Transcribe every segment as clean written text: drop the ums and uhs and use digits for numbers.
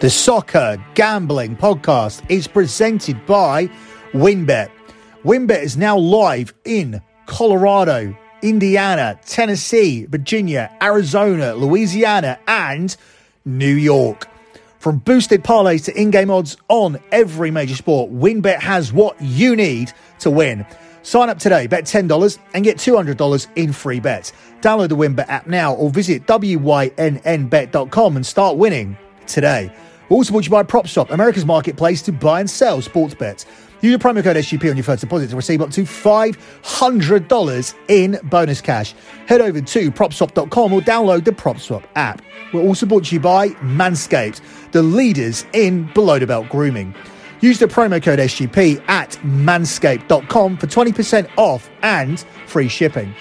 The Soccer Gambling Podcast is presented by WynnBET. WynnBET is now live in Colorado, Indiana, Tennessee, Virginia, Arizona, Louisiana, and New York. From boosted parlays to in-game odds on every major sport, WynnBET has what you need to win. Sign up today, bet $10 and get $200 in free bets. Download the WynnBET app now or visit wynnbet.com and start winning today. We're also brought to you by PropSwap, America's marketplace to buy and sell sports bets. Use the promo code SGP on your first deposit to receive up to $500 in bonus cash. Head over to PropSwap.com or download the PropSwap app. We're also brought to you by Manscaped, the leaders in below-the-belt grooming. Use the promo code SGP at Manscaped.com for 20% off and free shipping.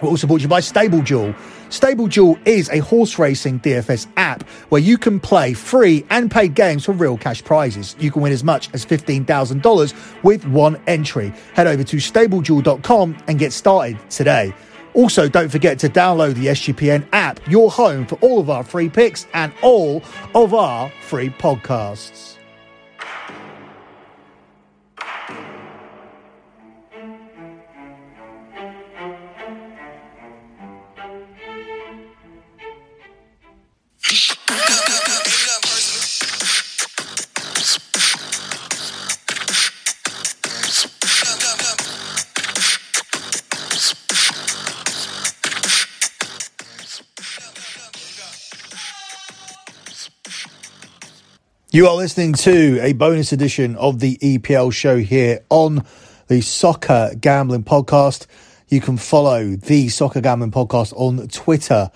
We're also brought to you by Stable Jewel. Stable Jewel is a horse racing DFS app where you can play free and paid games for real cash prizes. You can win as much as $15,000 with one entry. Head over to stablejewel.com and get started today. Also, don't forget to download the SGPN app, your home for all of our free picks and all of our free podcasts. You are listening to a bonus edition of the EPL show here on the Soccer Gambling Podcast. You can follow the Soccer Gambling Podcast on Twitter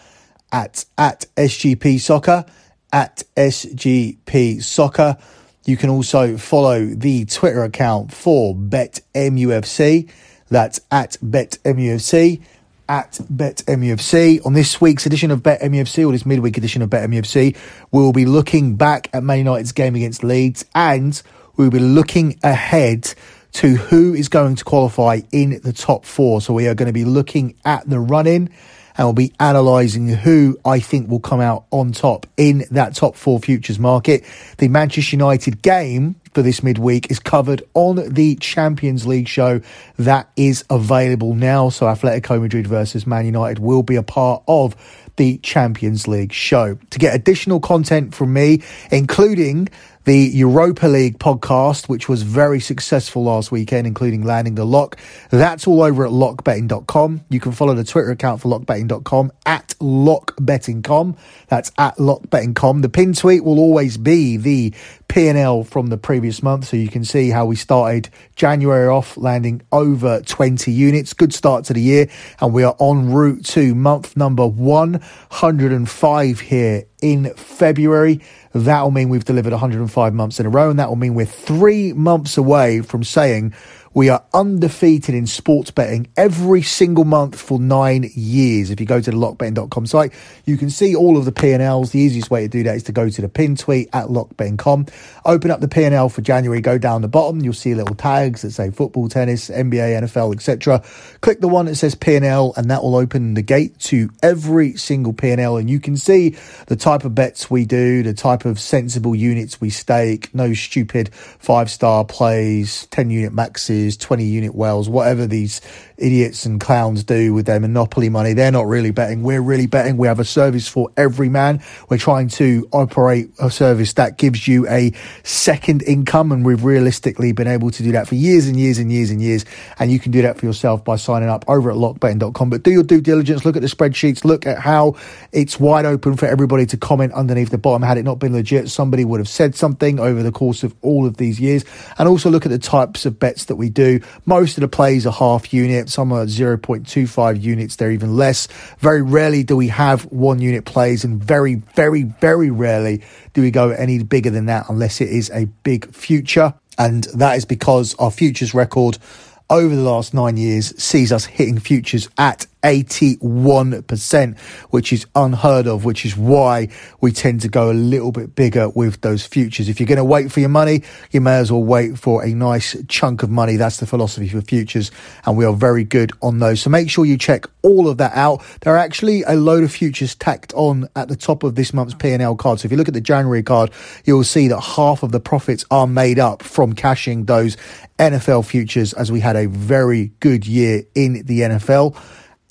at SGP Soccer, at SGP Soccer. You can also follow the Twitter account for BetMUFC. That's at BetMUFC. At BetMUFC. On this week's edition of BetMUFC, or this midweek edition of BetMUFC, we'll be looking back at Man United's game against Leeds, and we'll be looking ahead to who is going to qualify in the top four. So we are going to be looking at the run-in, and we'll be analysing who I think will come out on top in that top four futures market. The Manchester United game for this midweek is covered on the Champions League show that is available now. So Atletico Madrid versus Man United will be a part of the Champions League show. To get additional content from me, including the Europa League podcast, which was very successful last weekend, including landing the lock. That's all over at LockBetting.com. You can follow the Twitter account for LockBetting.com at LockBetting.com. That's at LockBetting.com. The pin tweet will always be the P&L from the previous month, so you can see how we started January off, landing over 20 units. Good start to the year, and we are en route to month number 105 here in February. That'll mean we've delivered 105 months in a row, and that'll mean we're 3 months away from saying we are undefeated in sports betting every single month for 9 years. If you go to the lockbetting.com site, you can see all of the P&Ls. The easiest way to do that is to go to the pin tweet at lockbetting.com, open up the P&L for January, go down the bottom, you'll see little tags that say football, tennis, NBA, NFL, etc. Click the one that says P&L, and that will open the gate to every single P&L, and you can see the type of bets we do, the type of sensible units we stake, no stupid 5-star plays, 10-unit maxes, 20-unit whales, whatever these idiots and clowns do with their monopoly money. They're not really betting. We're really betting. We have a service for every man. We're trying to operate a service that gives you a second income, and we've realistically been able to do that for years and years and years and years, and you can do that for yourself by signing up over at lockbetting.com. but do your due diligence. Look at the spreadsheets. Look at how it's wide open for everybody to comment underneath the bottom. Had it not been legit, somebody would have said something over the course of all of these years. And also look at the types of bets that we do. Most of the plays are half unit, some are 0.25 units, they're even less. Very rarely do we have 1 unit plays, and very, very, very rarely do we go any bigger than that unless it is a big future. And that is because our futures record over the last 9 years sees us hitting futures at 81%, which is unheard of, which is why we tend to go a little bit bigger with those futures. If you're going to wait for your money, you may as well wait for a nice chunk of money. That's the philosophy for futures, and we are very good on those. So make sure you check all of that out. There are actually a load of futures tacked on at the top of this month's P&L card. So if you look at the January card, you'll see that half of the profits are made up from cashing those NFL futures, as we had a very good year in the NFL.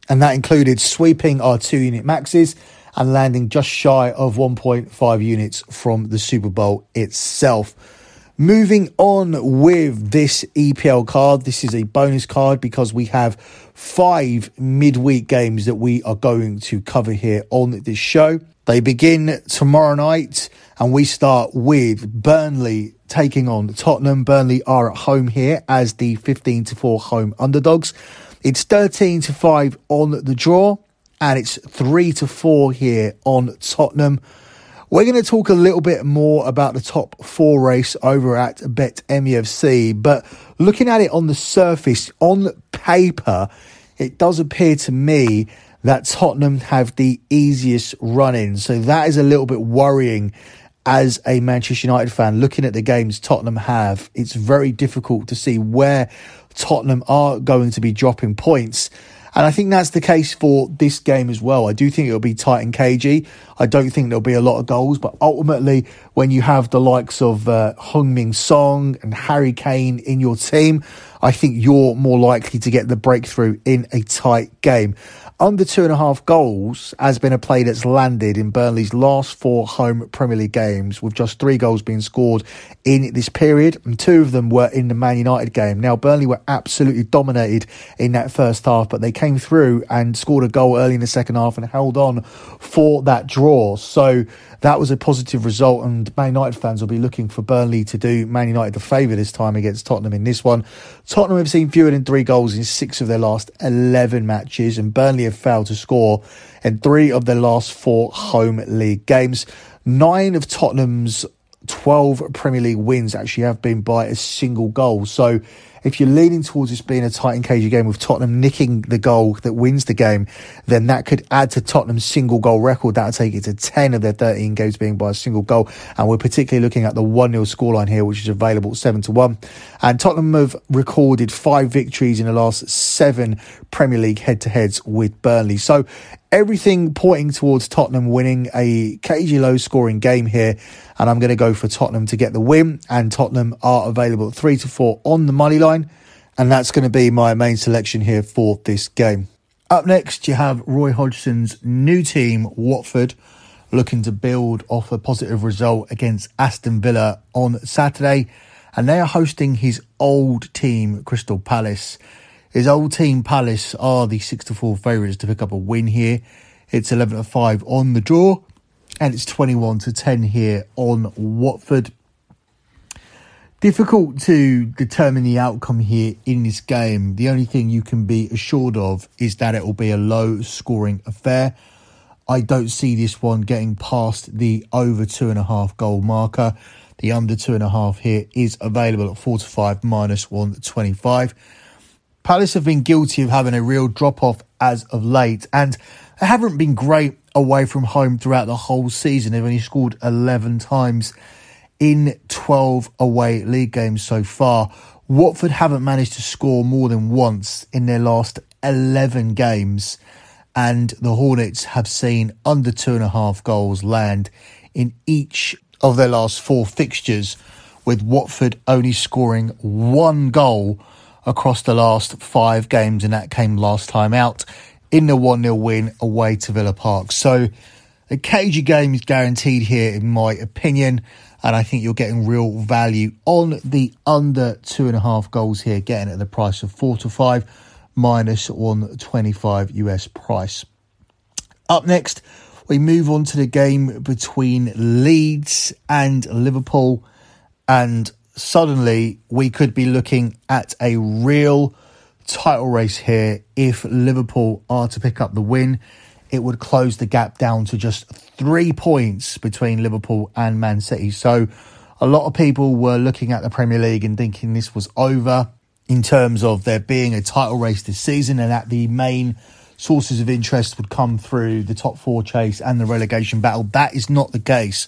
And that included sweeping our 2-unit maxes and landing just shy of 1.5 units from the Super Bowl itself. Moving on with this EPL card, this is a bonus card because we have 5 midweek games that we are going to cover here on this show. They begin tomorrow night, and we start with Burnley taking on Tottenham. Burnley are at home here as the 15-4 home underdogs. It's 13-5 on the draw, and it's 3-4 here on Tottenham. We're going to talk a little bit more about the top 4 race over at BetMUFC, but looking at it on the surface, on paper, it does appear to me that Tottenham have the easiest run-in. So that is a little bit worrying as a Manchester United fan. Looking at the games Tottenham have, it's very difficult to see where Tottenham are going to be dropping points. And I think that's the case for this game as well. I do think it'll be tight and cagey. I don't think there'll be a lot of goals. But ultimately, when you have the likes of Hung Ming Song and Harry Kane in your team, I think you're more likely to get the breakthrough in a tight game. Under 2.5 goals has been a play that's landed in Burnley's last 4 home Premier League games, with just 3 goals being scored in this period, and 2 of them were in the Man United game. Now, Burnley were absolutely dominated in that first half, but they came through and scored a goal early in the second half and held on for that draw. So that was a positive result, and Man United fans will be looking for Burnley to do Man United the favour this time against Tottenham in this one. Tottenham have seen fewer than 3 goals in 6 of their last 11 matches, and Burnley have failed to score in 3 of their last 4 home league games. 9 of Tottenham's 12 Premier League wins actually have been by a single goal. So if you're leaning towards this being a tight and cagey game with Tottenham nicking the goal that wins the game, then that could add to Tottenham's single goal record. That'll take it to 10 of their 13 games being by a single goal. And we're particularly looking at the 1-0 scoreline here, which is available at 7-1. And Tottenham have recorded 5 victories in the last 7 Premier League head-to-heads with Burnley. So everything pointing towards Tottenham winning a cagey low-scoring game here. And I'm going to go for Tottenham to get the win. And Tottenham are available at 3-4 on the money line. And that's going to be my main selection here for this game. Up next, you have Roy Hodgson's new team, Watford, looking to build off a positive result against Aston Villa on Saturday. And they are hosting his old team, Crystal Palace. His old team, Palace, are the 6-4 favourites to pick up a win here. It's 11-5 on the draw, and it's 21-10 here on Watford. Difficult to determine the outcome here in this game. The only thing you can be assured of is that it will be a low-scoring affair. I don't see this one getting past the over 2.5 goal marker. The under 2.5 here is available at 4-5 minus 125. Palace have been guilty of having a real drop-off as of late, and they haven't been great away from home throughout the whole season. They've only scored 11 times in 12 away league games so far. Watford haven't managed to score more than once in their last 11 games, and the Hornets have seen under 2.5 goals land in each of their last 4 fixtures, with Watford only scoring 1 goal across the last 5 games, and that came last time out in the 1-0 win away to Villa Park. So a cagey game is guaranteed here, in my opinion. And I think you're getting real value on the under 2.5 goals here, getting at the price of 4-5 minus 125 US price. Up next, we move on to the game between Leeds and Liverpool. And suddenly we could be looking at a real title race here. If Liverpool are to pick up the win, it would close the gap down to just 3 points between Liverpool and Man City. So a lot of people were looking at the Premier League and thinking this was over in terms of there being a title race this season and that the main sources of interest would come through the top four chase and the relegation battle. That is not the case.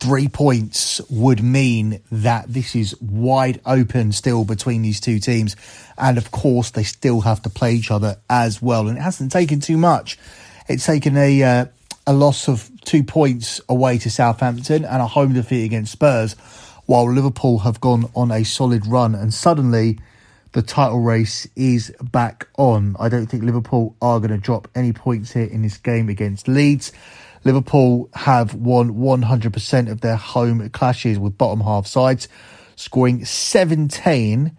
3 points would mean that this is wide open still between these two teams. And of course, they still have to play each other as well. And it hasn't taken too much. It's taken a loss of 2 points away to Southampton and a home defeat against Spurs, while Liverpool have gone on a solid run. And suddenly, the title race is back on. I don't think Liverpool are going to drop any points here in this game against Leeds. Liverpool have won 100% of their home clashes with bottom half sides, scoring 17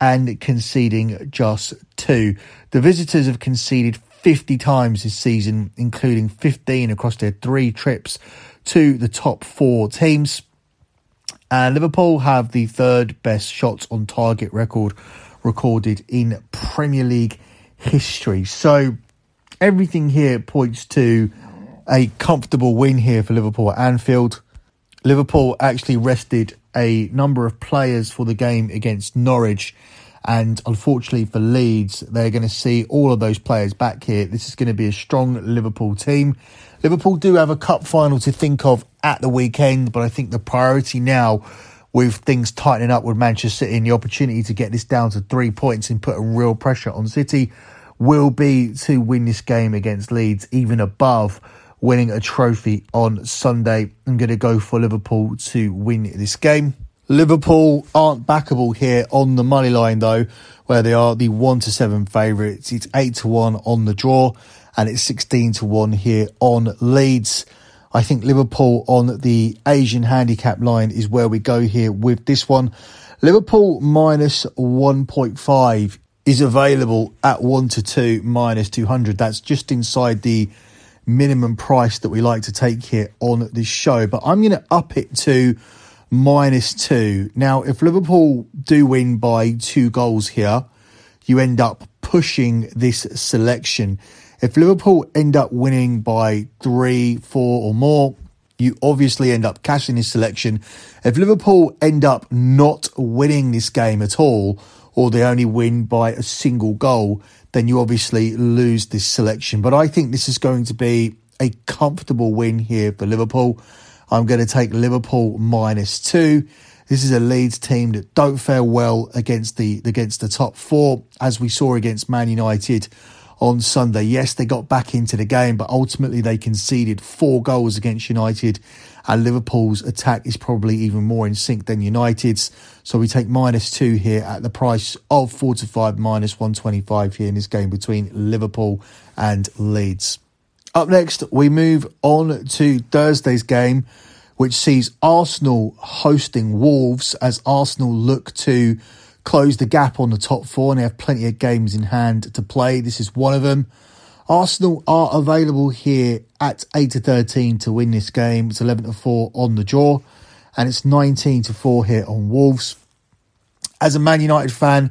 and conceding just 2. The visitors have conceded 50 times this season, including 15 across their 3 trips to the top 4 teams. And Liverpool have the 3rd best shots on target record recorded in Premier League history. So everything here points to a comfortable win here for Liverpool at Anfield. Liverpool actually rested a number of players for the game against Norwich. And unfortunately for Leeds, they're going to see all of those players back here. This is going to be a strong Liverpool team. Liverpool do have a cup final to think of at the weekend, but I think the priority now, with things tightening up with Manchester City and the opportunity to get this down to 3 points and put a real pressure on City, will be to win this game against Leeds, even above winning a trophy on Sunday. I'm going to go for Liverpool to win this game. Liverpool aren't backable here on the money line though, where they are the 1-7 favourites. It's 8-1 on the draw and it's 16-1 here on Leeds. I think Liverpool on the Asian handicap line is where we go here with this one. Liverpool minus 1.5 is available at 1-2 minus 200. That's just inside the minimum price that we like to take here on this show. But I'm going to up it to -2. Now, if Liverpool do win by 2 goals here, you end up pushing this selection. If Liverpool end up winning by 3, 4 or more, you obviously end up cashing this selection. If Liverpool end up not winning this game at all, or they only win by a single goal, then you obviously lose this selection. But I think this is going to be a comfortable win here for Liverpool. I'm going to take Liverpool -2. This is a Leeds team that don't fare well against the top 4, as we saw against Man United on Sunday. Yes, they got back into the game, but ultimately they conceded 4 goals against United, and Liverpool's attack is probably even more in sync than United's. So we take -2 here at the price of 4-5, minus 125 here in this game between Liverpool and Leeds. Up next, we move on to Thursday's game, which sees Arsenal hosting Wolves as Arsenal look to close the gap on the top 4, and they have plenty of games in hand to play. This is one of them. Arsenal are available here at 8-13 to win this game. It's 11-4 on the draw, and it's 19-4 here on Wolves. As a Man United fan,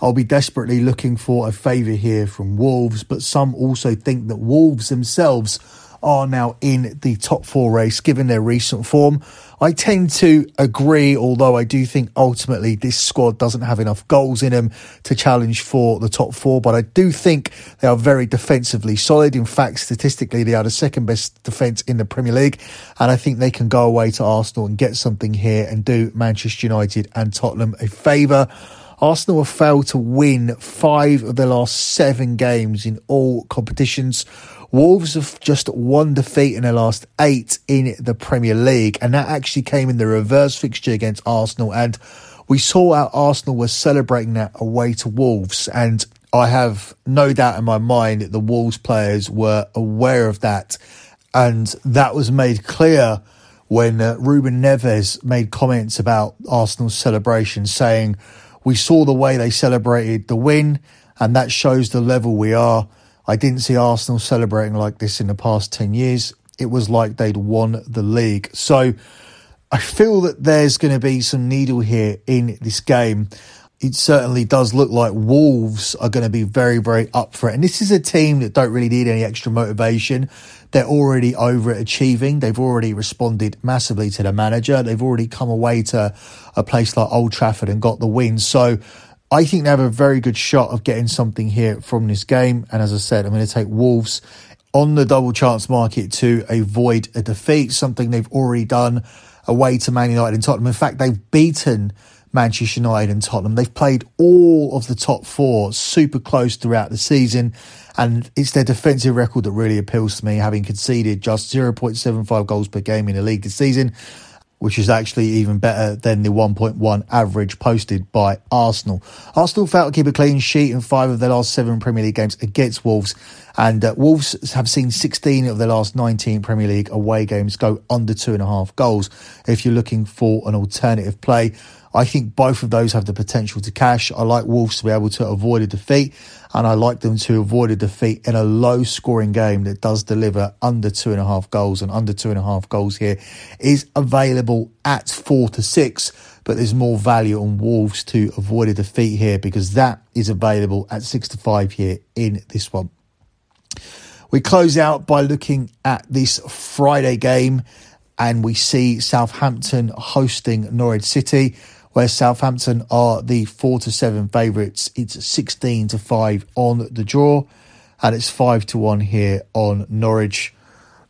I'll be desperately looking for a favour here from Wolves, but some also think that Wolves themselves are now in the top 4 race, given their recent form. I tend to agree, although I do think ultimately this squad doesn't have enough goals in them to challenge for the top 4, but I do think they are very defensively solid. In fact, statistically, they are the 2nd best defence in the Premier League, and I think they can go away to Arsenal and get something here and do Manchester United and Tottenham a favour. Arsenal have failed to win 5 of their last 7 games in all competitions. Wolves have just 1 defeat in their last 8 in the Premier League, and that actually came in the reverse fixture against Arsenal, and we saw how Arsenal were celebrating that away to Wolves, and I have no doubt in my mind that the Wolves players were aware of that, and that was made clear when Ruben Neves made comments about Arsenal's celebration, saying, "We saw the way they celebrated the win, and that shows the level we are. I didn't see Arsenal celebrating like this in the past 10 years. It was like they'd won the league." So I feel that there's going to be some needle here in this game. It certainly does look like Wolves are going to be very, very up for it. And this is a team that don't really need any extra motivation. They're already overachieving. They've already responded massively to the manager. They've already come away to a place like Old Trafford and got the win. So I think they have a very good shot of getting something here from this game. And as I said, I'm going to take Wolves on the double chance market to avoid a defeat, something they've already done away to Man United and Tottenham. In fact, they've beaten Manchester United and Tottenham. They've played all of the top four super close throughout the season, and it's their defensive record that really appeals to me, having conceded just 0.75 goals per game in the league this season, which is actually even better than the 1.1 average posted by Arsenal. Arsenal failed to keep a clean sheet in 5 of their last 7 Premier League games against Wolves, and Wolves have seen 16 of their last 19 Premier League away games go under 2.5 goals. If you're looking for an alternative play, I think both of those have the potential to cash. I like Wolves to be able to avoid a defeat, and I like them to avoid a defeat in a low-scoring game that does deliver under 2.5 goals, and under 2.5 goals here is available at 4-6, but there's more value on Wolves to avoid a defeat here because that is available at 6-5 here in this one. We close out by looking at this Friday game, and we see Southampton hosting Norwich City, where Southampton are the 4-7 favourites. It's 16-5 on the draw, and it's 5-1 here on Norwich.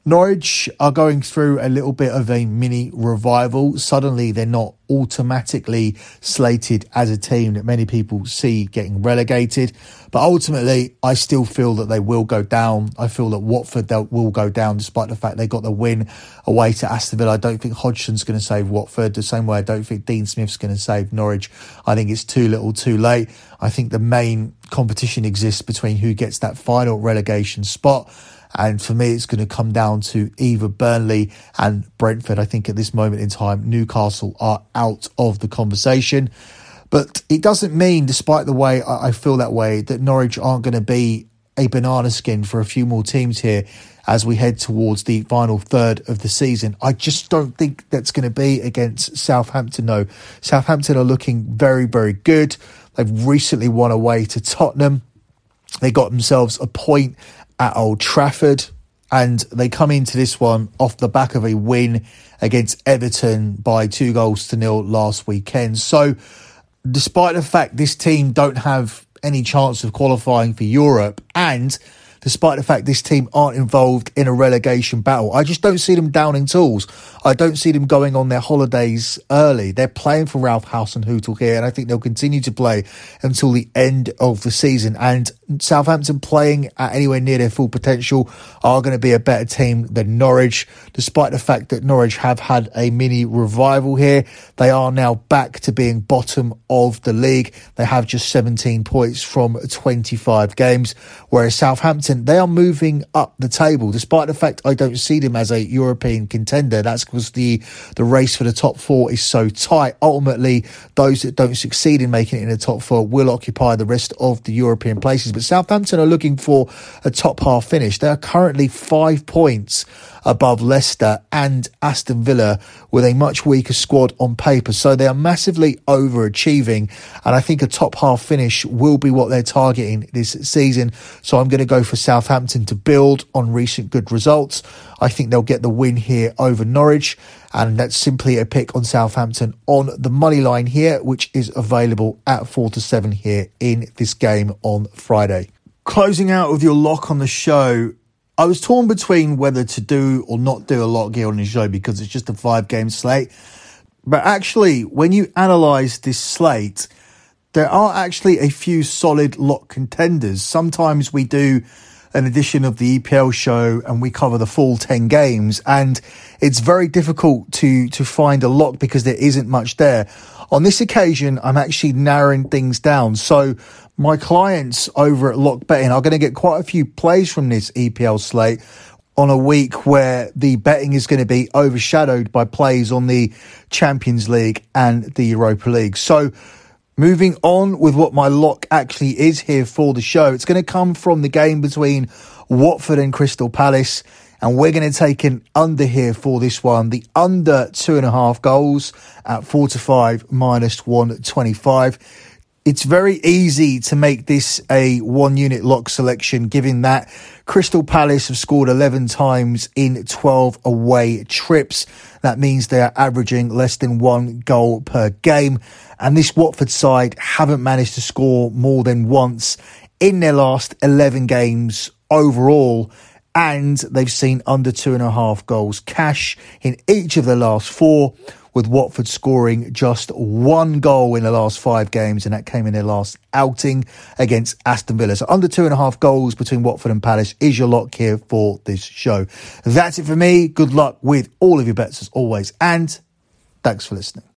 Norwich are going through a little bit of a mini revival. Suddenly, they're not automatically slated as a team that many people see getting relegated. But ultimately, I still feel that they will go down. I feel that Watford will go down, despite the fact they got the win away to Aston Villa. I don't think Hodgson's going to save Watford the same way I don't think Dean Smith's going to save Norwich. I think it's too little too late. I think the main competition exists between who gets that final relegation spot. And for me, it's going to come down to either Burnley and Brentford. I think at this moment in time, Newcastle are out of the conversation. But it doesn't mean, despite the way I feel that way, that Norwich aren't going to be a banana skin for a few more teams here as we head towards the final third of the season. I just don't think that's going to be against Southampton, though. Southampton are looking very, very good. They've recently won away to Tottenham. They got themselves a point at Old Trafford, and they come into this one off the back of a win against Everton by 2-0 last weekend. So despite the fact this team don't have any chance of qualifying for Europe, and despite the fact this team aren't involved in a relegation battle, I just don't see them downing tools. I don't see them going on their holidays early. They're playing for Ralph House and Hootl here, and I think they'll continue to play until the end of the season. And Southampton playing at anywhere near their full potential are going to be a better team than Norwich, despite the fact that Norwich have had a mini revival here. They are now back to being bottom of the league. They have just 17 points from 25 games, whereas Southampton, they are moving up the table. Despite the fact I don't see them as a European contender, that's because the race for the top four is so tight. Ultimately, those that don't succeed in making it in the top four will occupy the rest of the European places. But Southampton are looking for a top half finish. They are currently 5 points above Leicester and Aston Villa with a much weaker squad on paper. So they are massively overachieving, and I think a top half finish will be what they're targeting this season. So I'm going to go for Southampton to build on recent good results. I think they'll get the win here over Norwich, and that's simply a pick on Southampton on the money line here, which is available at 4-7 here in this game on Friday. Closing out with your lock on the show, I was torn between whether to do or not do a lock here on the show because it's just a 5-game slate. But actually, when you analyse this slate, there are actually a few solid lock contenders. Sometimes we do an edition of the EPL show and we cover the full 10 games, and it's very difficult to find a lock because there isn't much there. On this occasion, I'm actually narrowing things down. So my clients over at LockBetting are going to get quite a few plays from this EPL slate on a week where the betting is going to be overshadowed by plays on the Champions League and the Europa League. So moving on with what my lock actually is here for the show, it's going to come from the game between Watford and Crystal Palace, and we're going to take an under here for this one. The under 2.5 goals at 4-5 -125. It's very easy to make this a one-unit lock selection, given that Crystal Palace have scored 11 times in 12 away trips. That means they are averaging less than one goal per game. And this Watford side haven't managed to score more than once in their last 11 games overall. And they've seen under 2.5 goals cash in each of the last four, with Watford scoring just one goal in the last 5 games, and that came in their last outing against Aston Villa. So under 2.5 goals between Watford and Palace is your lock here for this show. That's it for me. Good luck with all of your bets as always, and thanks for listening.